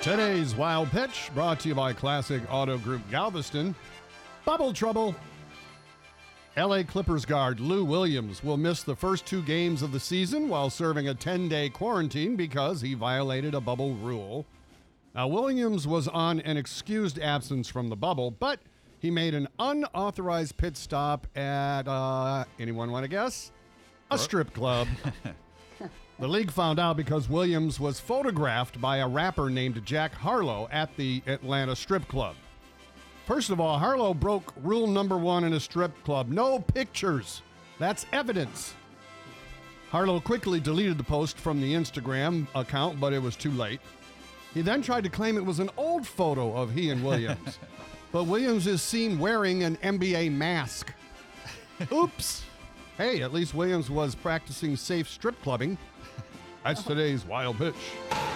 Today's Wild Pitch brought to you by Classic Auto Group Galveston. Bubble trouble. LA Clippers guard Lou Williams will miss the first two games of the season while serving a 10-day quarantine because he violated a bubble rule. Now, Williams was on an excused absence from the bubble, but he made an unauthorized pit stop at, anyone want to guess? A strip club. The league found out because Williams was photographed by a rapper named Jack Harlow at the Atlanta strip club. First of all, Harlow broke rule number 1 in a strip club. No pictures. That's evidence. Harlow quickly deleted the post from the Instagram account, but it was too late. He then tried to claim it was an old photo of he and Williams. But Williams is seen wearing an NBA mask. Oops. Hey, at least Williams was practicing safe strip clubbing. That's today's Wild Pitch.